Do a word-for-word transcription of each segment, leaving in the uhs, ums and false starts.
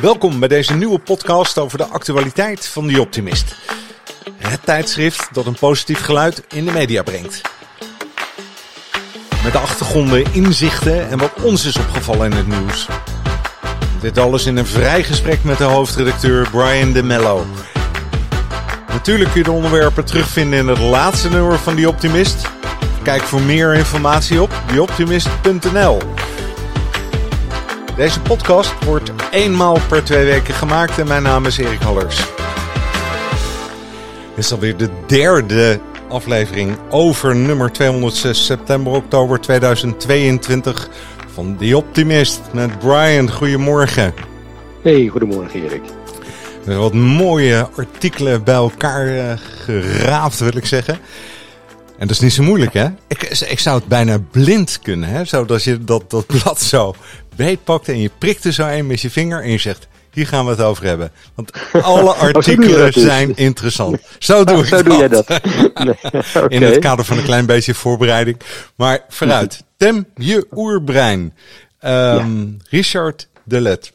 Welkom bij deze nieuwe podcast over de actualiteit van The Optimist. Het tijdschrift dat een positief geluid in de media brengt. Met de achtergronden, inzichten en wat ons is opgevallen in het nieuws. Dit alles in een vrij gesprek met de hoofdredacteur Brian De Mello. Natuurlijk kun je de onderwerpen terugvinden in het laatste nummer van The Optimist. Kijk voor meer informatie op the optimist punt n l. Deze podcast wordt eenmaal per twee weken gemaakt en mijn naam is Erik Hallers. Dit is alweer de derde aflevering over nummer tweehonderdzes, september-oktober tweeduizend tweeëntwintig van The Optimist met Brian. Goedemorgen. Hey, goedemorgen Erik. Er zijn wat mooie artikelen bij elkaar geraafd, wil ik zeggen. En dat is niet zo moeilijk, hè? Ik, ik zou het bijna blind kunnen, hè? Zodat je dat, dat blad zo beetpakt en je prikt er zo een met je vinger en je zegt, hier gaan we het over hebben. Want alle artikelen zijn interessant. Zo doe ik dat. Zo doe jij dat. In het kader van een klein beetje voorbereiding. Maar vooruit. Tem je oerbrein. Um, Richard de Let.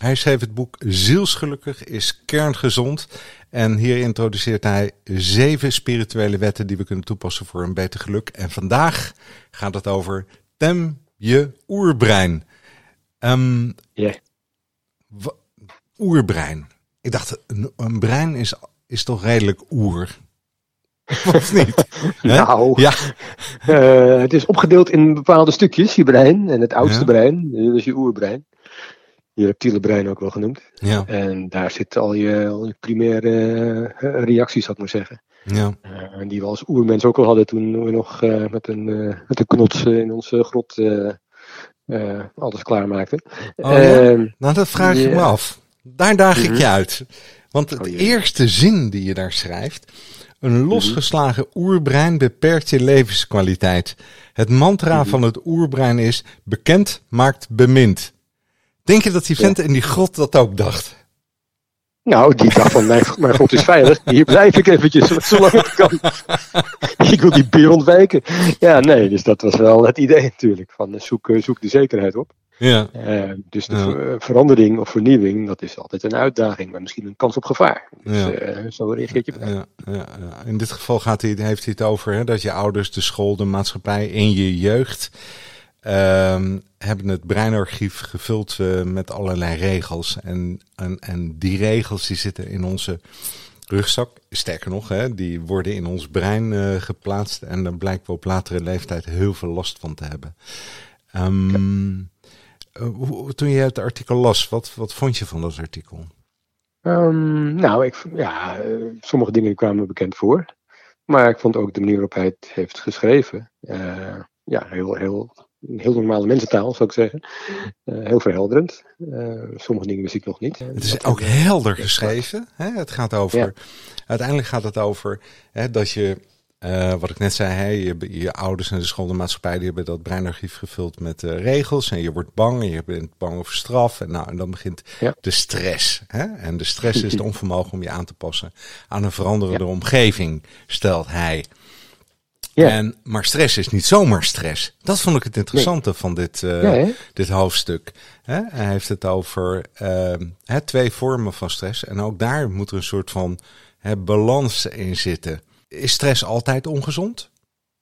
Hij schreef het boek Zielsgelukkig is kerngezond. En hier introduceert hij zeven spirituele wetten die we kunnen toepassen voor een beter geluk. En vandaag gaat het over tem je oerbrein. Um, yeah. w- oerbrein. Ik dacht, een, een brein is, is toch redelijk oer? Of niet? nou, ja. uh, het is opgedeeld in bepaalde stukjes, je brein. En het oudste ja. brein, dus je oerbrein. Je reptiele brein ook wel genoemd. Ja. En daar zitten al je, al je primaire uh, reacties, zou ik maar zeggen. Ja. Uh, die we als oermens ook al hadden toen we nog uh, met, een, uh, met een knots uh, in onze grot uh, uh, alles klaarmaakten. Oh, ja. uh, nou, dat vraag yeah. ik me af. Daar daag mm-hmm. ik je uit. Want het oh, yeah. eerste zin die je daar schrijft. Een losgeslagen oerbrein beperkt je levenskwaliteit. Het mantra mm-hmm. van het oerbrein is bekend maakt bemind. Denk je dat die vent ja. in die grot dat ook dacht? Nou, die dacht van, mijn, mijn grot is veilig. Hier blijf ik eventjes, zolang ik kan. Ik wil die beer ontwijken. Ja, nee, dus dat was wel het idee natuurlijk. Van zoek, zoek de zekerheid op. Ja. Uh, dus de ja. ver, verandering of vernieuwing, dat is altijd een uitdaging. Maar misschien een kans op gevaar. Dus ja. uh, zo reageert je. Ja, ja, ja. In dit geval gaat hij, heeft hij het over hè, dat je ouders, de school, de maatschappij in je jeugd... Uh, hebben het breinarchief gevuld uh, met allerlei regels. En, en, en die regels die zitten in onze rugzak. Sterker nog, hè, die worden in ons brein uh, geplaatst. En daar blijken we op latere leeftijd heel veel last van te hebben. Um, ja. uh, hoe, toen je het artikel las, wat, wat vond je van dat artikel? Um, nou, ik, ja, uh, sommige dingen kwamen bekend voor. Maar ik vond ook de manier waarop hij het heeft geschreven. Uh, ja, heel... heel Een heel normale mensentaal, zou ik zeggen. Uh, heel verhelderend. Uh, sommige dingen wist ik nog niet. Het is ook helder geschreven. Hè? Het gaat over... Ja. Uiteindelijk gaat het over hè, dat je... Uh, wat ik net zei, hè, je, je ouders en de school en de maatschappij... die hebben dat breinarchief gevuld met uh, regels. En je wordt bang en je bent bang over straf. En, nou, en dan begint ja. de stress. Hè? En de stress is het onvermogen om je aan te passen... aan een veranderende ja. omgeving, stelt hij... Ja. En, maar stress is niet zomaar stress. Dat vond ik het interessante nee. van dit, uh, ja, dit hoofdstuk. He? Hij heeft het over uh, he, twee vormen van stress. En ook daar moet er een soort van he, balans in zitten. Is stress altijd ongezond?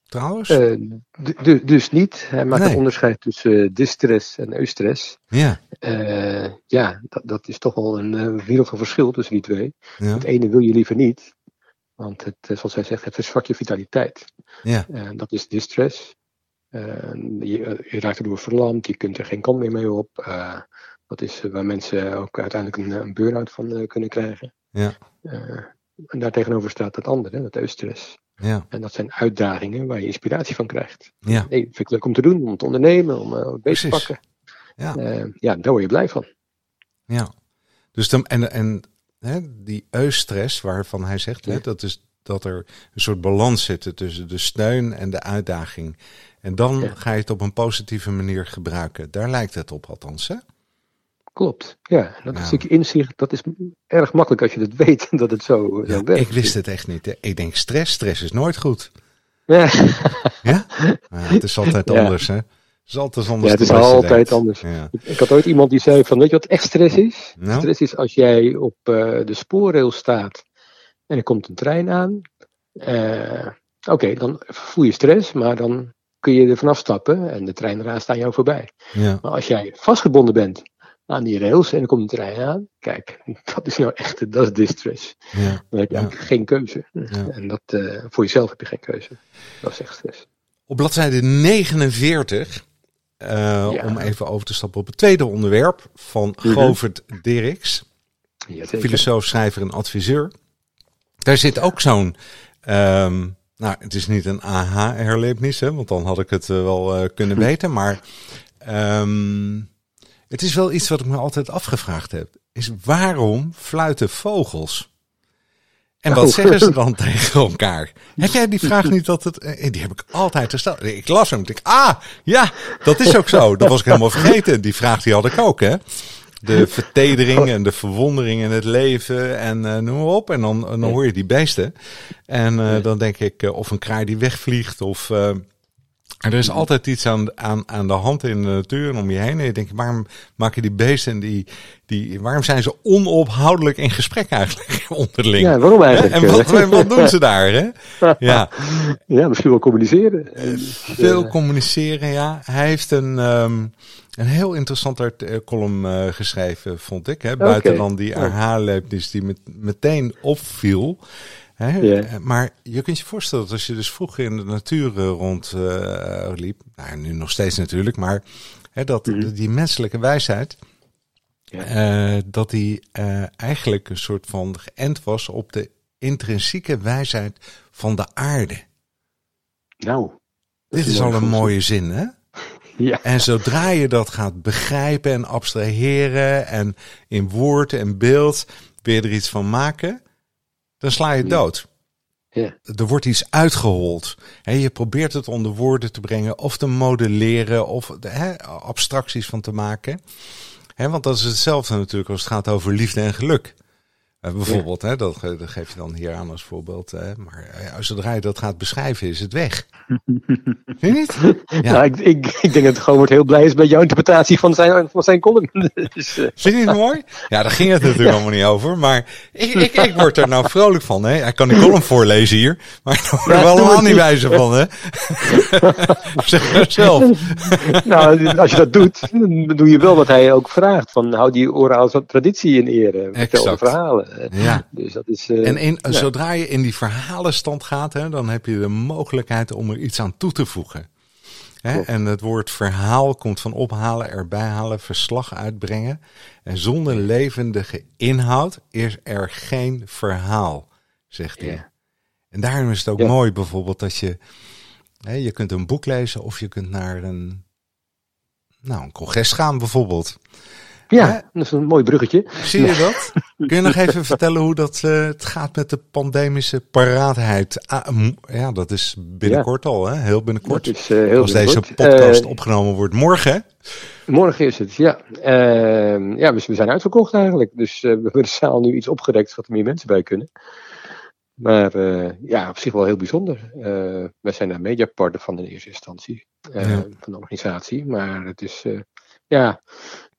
Trouwens? Uh, d- d- dus niet. Hij maakt nee. een onderscheid tussen uh, distress en eustress. Ja, uh, ja dat, dat is toch wel een uh, wereld van verschil tussen die twee. Ja. Het ene wil je liever niet. Want het, zoals hij zegt, het verzwakt je vitaliteit. Ja. Uh, dat is distress. Uh, je, je raakt erdoor verlamd, je kunt er geen kant meer mee op. Uh, dat is waar mensen ook uiteindelijk een, een burn-out van uh, kunnen krijgen. Ja. Uh, en daartegenover staat het andere, dat eustress. Ja. En dat zijn uitdagingen waar je inspiratie van krijgt. Ja. Nee, vind ik leuk om te doen, om te ondernemen, om uh, bezig te pakken. Ja. Uh, ja, daar word je blij van. Ja, dus dan... En, en... He, die eustress waarvan hij zegt ja. he, dat is dat er een soort balans zit tussen de steun en de uitdaging. En dan ja. ga je het op een positieve manier gebruiken. Daar lijkt het op althans, hè? Klopt, ja. Dat nou. stukje inzicht, dat is erg makkelijk als je dat weet dat het zo, ja, zo werkt. Ik wist het echt niet. Hè. Ik denk stress, stress is nooit goed. Ja, ja? Nou, het is altijd ja. anders, hè? Het is altijd anders. Ja, het is altijd anders. Ja. Ik had ooit iemand die zei van, weet je wat echt stress is? Nou? Stress is als jij op uh, de spoorrail staat en er komt een trein aan. Uh, Oké, okay, dan voel je stress, maar dan kun je er vanaf stappen en de trein raast aan jou voorbij. Ja. Maar als jij vastgebonden bent aan die rails en er komt een trein aan, kijk, dat is nou echt, dat is distress. Ja. Dan heb je ja. eigenlijk geen keuze. Ja. En dat, uh, voor jezelf heb je geen keuze. Dat is echt stress. Op bladzijde negenenveertig, uh, ja. om even over te stappen op het tweede onderwerp van Govert Dirks, ja, filosoof, schrijver en adviseur. Daar zit ook zo'n, um, nou het is niet een aha-erlevenis, hè, want dan had ik het uh, wel uh, kunnen weten, maar um, het is wel iets wat ik me altijd afgevraagd heb, is waarom fluiten vogels? En wat zeggen ze dan tegen elkaar? Heb jij die vraag niet dat het... Die heb ik altijd gesteld. Ik las hem. Ik denk, ah, ja, dat is ook zo. Dat was ik helemaal vergeten. Die vraag die had ik ook, hè. De vertedering en de verwondering en het leven en uh, noem maar op. En dan, dan hoor je die beesten. En uh, dan denk ik, uh, of een kraai die wegvliegt of... Uh, er is altijd iets aan, aan, aan de hand in de natuur en om je heen. En je denkt, waarom maken die beesten die, die... Waarom zijn ze onophoudelijk in gesprek eigenlijk onderling? Ja, waarom eigenlijk? En wat, wat doen ze daar? Hè? Ja. ja, misschien wel communiceren. Veel communiceren, ja. Hij heeft een, um, een heel interessante column uh, geschreven, vond ik. Hè? Buiten dan die aha-erlevenis die met, meteen opviel... He, yeah. Maar je kunt je voorstellen dat als je dus vroeger in de natuur rondliep, uh, nou, nu nog steeds natuurlijk, maar he, dat mm. die menselijke wijsheid, yeah. uh, dat die uh, eigenlijk een soort van geënt was op de intrinsieke wijsheid van de aarde. Nou, dit is, is al een mooie zin, hè? Ja. En zodra je dat gaat begrijpen en abstraheren en in woord en beeld weer er iets van maken... Dan sla je dood. Ja. Er wordt iets uitgehold. He, je probeert het onder woorden te brengen of te modelleren of de, he, abstracties van te maken. He, want dat is hetzelfde natuurlijk als het gaat over liefde en geluk. Uh, bijvoorbeeld, ja. he, dat, dat geef je dan hier aan als voorbeeld. He, maar als zodra je dat gaat beschrijven is het weg. Vind je niet? Ja. Nou, ik, ik, ik denk dat Govert heel blij is met jouw interpretatie van zijn, van zijn column. Dus, uh. Vind je het mooi? Ja, daar ging het natuurlijk allemaal ja. niet over. Maar ik, ik, ik word er nou vrolijk van. Hè. Hij kan die column voorlezen hier. Maar daar worden ja, we allemaal niet wijzer van. Hè? Zeg maar zelf. Nou, als je dat doet, dan doe je wel wat hij ook vraagt. Van, hou die orale traditie in ere. Vertel verhalen. Ja. Dus dat is, uh, en in, ja. zodra je in die verhalenstand gaat, hè, dan heb je de mogelijkheid om er iets aan toe te voegen. Hè? En het woord verhaal komt van ophalen, erbij halen, verslag uitbrengen. En zonder levendige inhoud is er geen verhaal, zegt hij. Ja. En daarom is het ook ja. mooi bijvoorbeeld dat je... Hè, je kunt een boek lezen of je kunt naar een, nou, een congres gaan bijvoorbeeld... Ja, ja, dat is een mooi bruggetje. Zie je dat? Kun je nog even vertellen hoe dat uh, het gaat met de pandemische paraatheid? Ah, ja, dat is binnenkort ja. al, hè? Heel binnenkort. Dat is, uh, heel Als binnenkort. Deze podcast uh, opgenomen wordt. Morgen? Morgen is het, ja. Uh, ja, we, we zijn uitverkocht eigenlijk. Dus uh, we hebben de zaal nu iets opgerekt, zodat er meer mensen bij kunnen. Maar uh, ja, op zich wel heel bijzonder. Uh, wij zijn daar mediapartner van in eerste instantie. Uh, ja. Van de organisatie. Maar het is, uh, ja...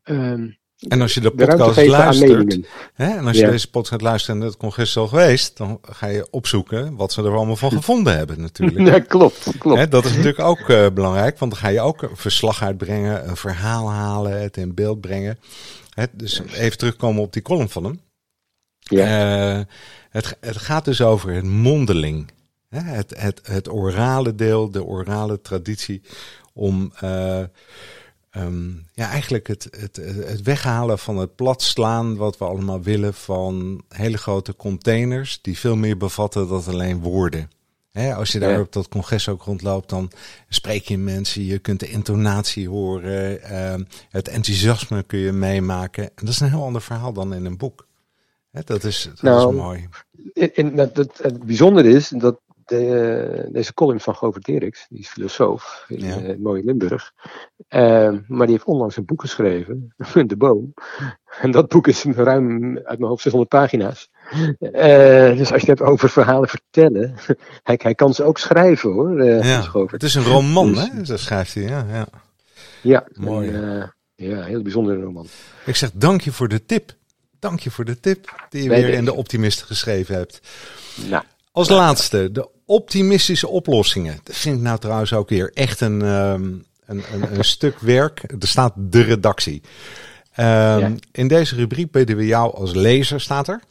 Um, en als je de, de podcast luistert, hè, en als je ja. deze podcast luistert en het congres is al geweest, dan ga je opzoeken wat ze er allemaal van gevonden hebben natuurlijk. Ja, klopt, klopt. Hè, dat is natuurlijk ook uh, belangrijk, want dan ga je ook een verslag uitbrengen, een verhaal halen, het in beeld brengen. Hè, dus even terugkomen op die column van hem. Ja. Uh, het, het gaat dus over het mondeling, hè, het, het, het orale deel, de orale traditie om... Uh, Um, ja, eigenlijk het, het, het weghalen van het platslaan wat we allemaal willen van hele grote containers die veel meer bevatten dan alleen woorden. He, als je daar ja. op dat congres ook rondloopt, dan spreek je mensen, je kunt de intonatie horen, uh, het enthousiasme kun je meemaken. En dat is een heel ander verhaal dan in een boek. He, dat is, dat nou, is mooi. En, en dat, dat, het bijzondere is dat De, deze column van Govert Dirks, die is filosoof in ja. uh, mooie Limburg. Uh, maar die heeft onlangs een boek geschreven, De Boom. En dat boek is ruim, uit mijn hoofd, zeshonderd pagina's. Uh, dus als je het hebt over verhalen vertellen, hij, hij kan ze ook schrijven hoor. Uh, ja, het is een roman, dus, hè? Dat schrijft hij, ja. ja. Ja, mooi. En, uh, ja, heel bijzondere roman. Ik zeg dank je voor de tip. Dank je voor de tip die je nee, weer nee. in De Optimist geschreven hebt. Nou, Als nou, laatste, de optimistische oplossingen. Dat vind ik nou trouwens ook weer echt een, um, een, een, een stuk werk. Er staat de redactie. Um, ja. In deze rubriek bij we jou als lezer staat er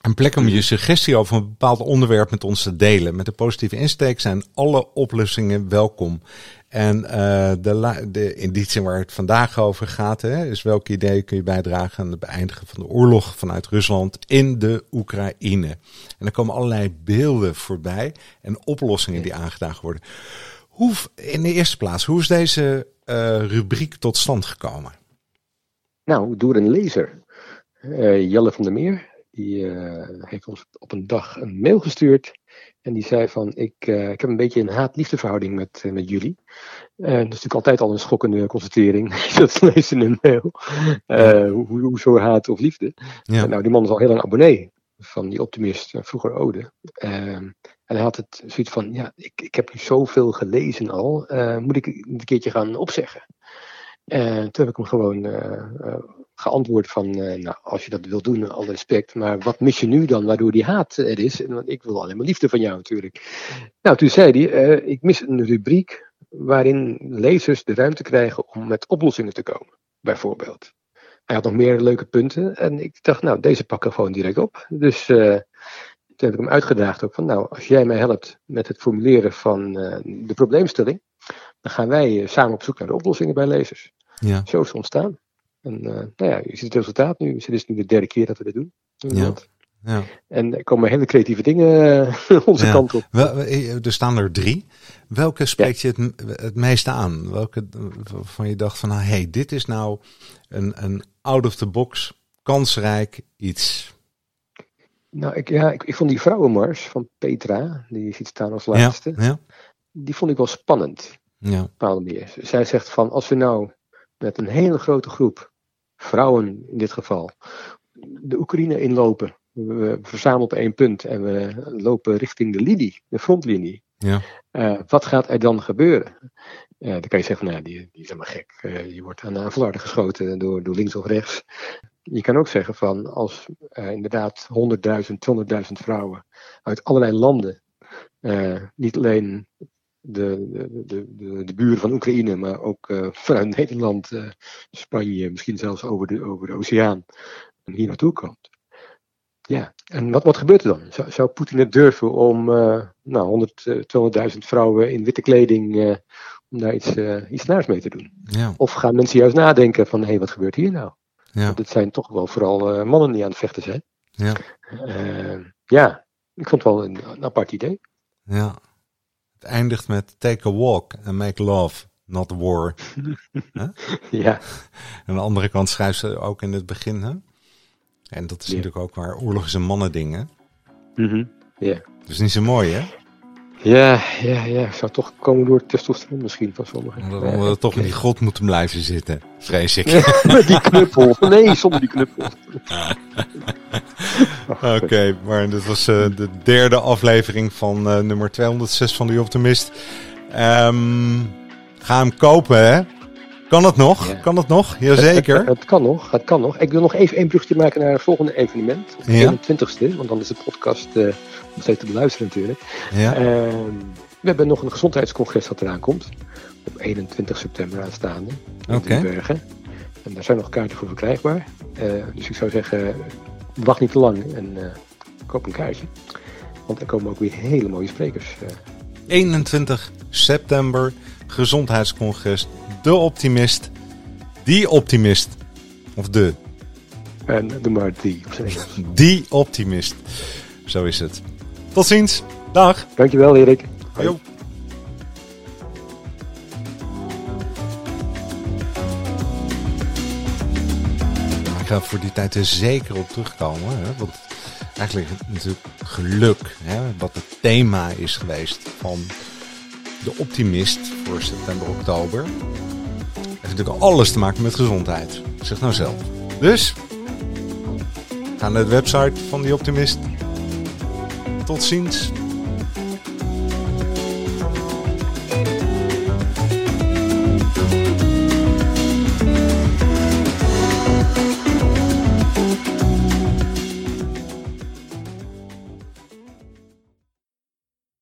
een plek om je suggestie over een bepaald onderwerp met ons te delen. Met een positieve insteek zijn alle oplossingen welkom. En uh, de, la- de inditie waar het vandaag over gaat, hè, is welk idee kun je bijdragen aan het beëindigen van de oorlog vanuit Rusland in de Oekraïne. En er komen allerlei beelden voorbij en oplossingen die aangedragen worden. Hoe, in de eerste plaats, hoe is deze uh, rubriek tot stand gekomen? Nou, door een lezer. Uh, Jelle van der Meer. Die uh, heeft ons op een dag een mail gestuurd. En die zei van, ik, uh, ik heb een beetje een haat-liefdeverhouding met, uh, met jullie. Uh, dat is natuurlijk altijd al een schokkende constatering. Dat leest in een mail. Uh, hoe, hoe zo haat of liefde. Ja. Uh, nou, die man is al heel lang abonnee van Die Optimist, uh, vroeger Ode. Uh, en hij had het zoiets van, ja, ik, ik heb nu zoveel gelezen al. Uh, moet ik een keertje gaan opzeggen? En toen heb ik hem gewoon uh, uh, geantwoord van, uh, nou, als je dat wilt doen, alle respect, maar wat mis je nu dan, waardoor die haat er is? En, want ik wil alleen maar liefde van jou natuurlijk. Nou, toen zei hij, uh, ik mis een rubriek waarin lezers de ruimte krijgen om met oplossingen te komen, bijvoorbeeld. Hij had nog meer leuke punten en ik dacht, nou, deze pakken gewoon direct op. Dus uh, toen heb ik hem uitgedaagd ook van, nou, als jij mij helpt met het formuleren van uh, de probleemstelling, dan gaan wij samen op zoek naar de oplossingen bij lezers. Ja. Zo is het ontstaan. En uh, nou ja, je ziet het resultaat nu. Dit is nu de derde keer dat we dit doen. Ja. Ja. En er komen hele creatieve dingen onze ja. kant op. Wel, er staan er drie. Welke spreekt ja. je het, het meeste aan? Welke waarvan je dacht van, nou, hey, dit is nou een, een out-of-the-box, kansrijk iets. Nou, ik, ja, ik, ik vond die vrouwenmars van Petra, die ziet staan als laatste. Ja, ja. Die vond ik wel spannend. Ja. Op een bepaalde manier. Zij zegt van, als we nou met een hele grote groep vrouwen in dit geval de Oekraïne inlopen, we verzamelen op één punt en we lopen richting de linie, de frontlinie. Ja. Uh, wat gaat er dan gebeuren? Uh, dan kan je zeggen, nou, die, die is helemaal gek. Uh, je wordt aan de aanvaller geschoten door, door links of rechts. Je kan ook zeggen van, als uh, inderdaad honderdduizend, tweehonderdduizend vrouwen uit allerlei landen, uh, niet alleen De, de, de, de, de buren van Oekraïne, maar ook uh, vanuit Nederland, uh, Spanje, misschien zelfs over de, over de oceaan, hier naartoe komt. Ja, en wat, wat gebeurt er dan? Zou, zou Poetin het durven om uh, nou, honderd, tweehonderdduizend vrouwen in witte kleding, uh, om daar iets, uh, iets naars mee te doen? Ja. Of gaan mensen juist nadenken van, hé, hey, wat gebeurt hier nou? Ja. Want het zijn toch wel vooral uh, mannen die aan het vechten zijn. Ja, uh, ja. Ik vond het wel een, een apart idee. Ja. Het eindigt met take a walk and make love, not war. Huh? Ja. En aan de andere kant schrijft ze ook in het begin. Hè? En dat is yeah. natuurlijk ook waar. Oorlog is een mannending. Hè? Mm-hmm. Yeah. Dat is niet zo mooi, hè? Ja, ja, ja. Zou toch komen door testosteron misschien van sommigen. Omdat we uh, toch in die grot moeten blijven zitten, vrees ik. Met die knuppel. Nee, zonder die knuppel. Oké, okay, maar dit was uh, de derde aflevering van uh, nummer tweehonderdzes van De Optimist. Um, ga hem kopen, hè? Kan het nog? Ja. Kan het nog? Jazeker. Het, het, het kan nog, het kan nog. Ik wil nog even één brugje maken naar het volgende evenement. Op ja. eenentwintigste, want dan is de podcast nog uh, steeds te beluisteren natuurlijk. Ja. Uh, we hebben nog een gezondheidscongres dat eraan komt. Op eenentwintig september aanstaande. In okay. Bergen. En daar zijn nog kaarten voor verkrijgbaar. Uh, dus ik zou zeggen, wacht niet te lang en uh, koop een kaartje. Want er komen ook weer hele mooie sprekers. Uh. eenentwintig september, gezondheidscongres. De Optimist. Die Optimist. Of de. En de maar die. Die Optimist. Zo is het. Tot ziens. Dag. Dankjewel, Erik. Hoi. Jo. Ik ga voor die tijd er zeker op terugkomen. Hè? Want eigenlijk natuurlijk geluk. Hè? Wat het thema is geweest van De Optimist voor september, oktober. Heeft natuurlijk alles te maken met gezondheid. Zeg nou zelf. Dus, ga naar de website van Die Optimist. Tot ziens.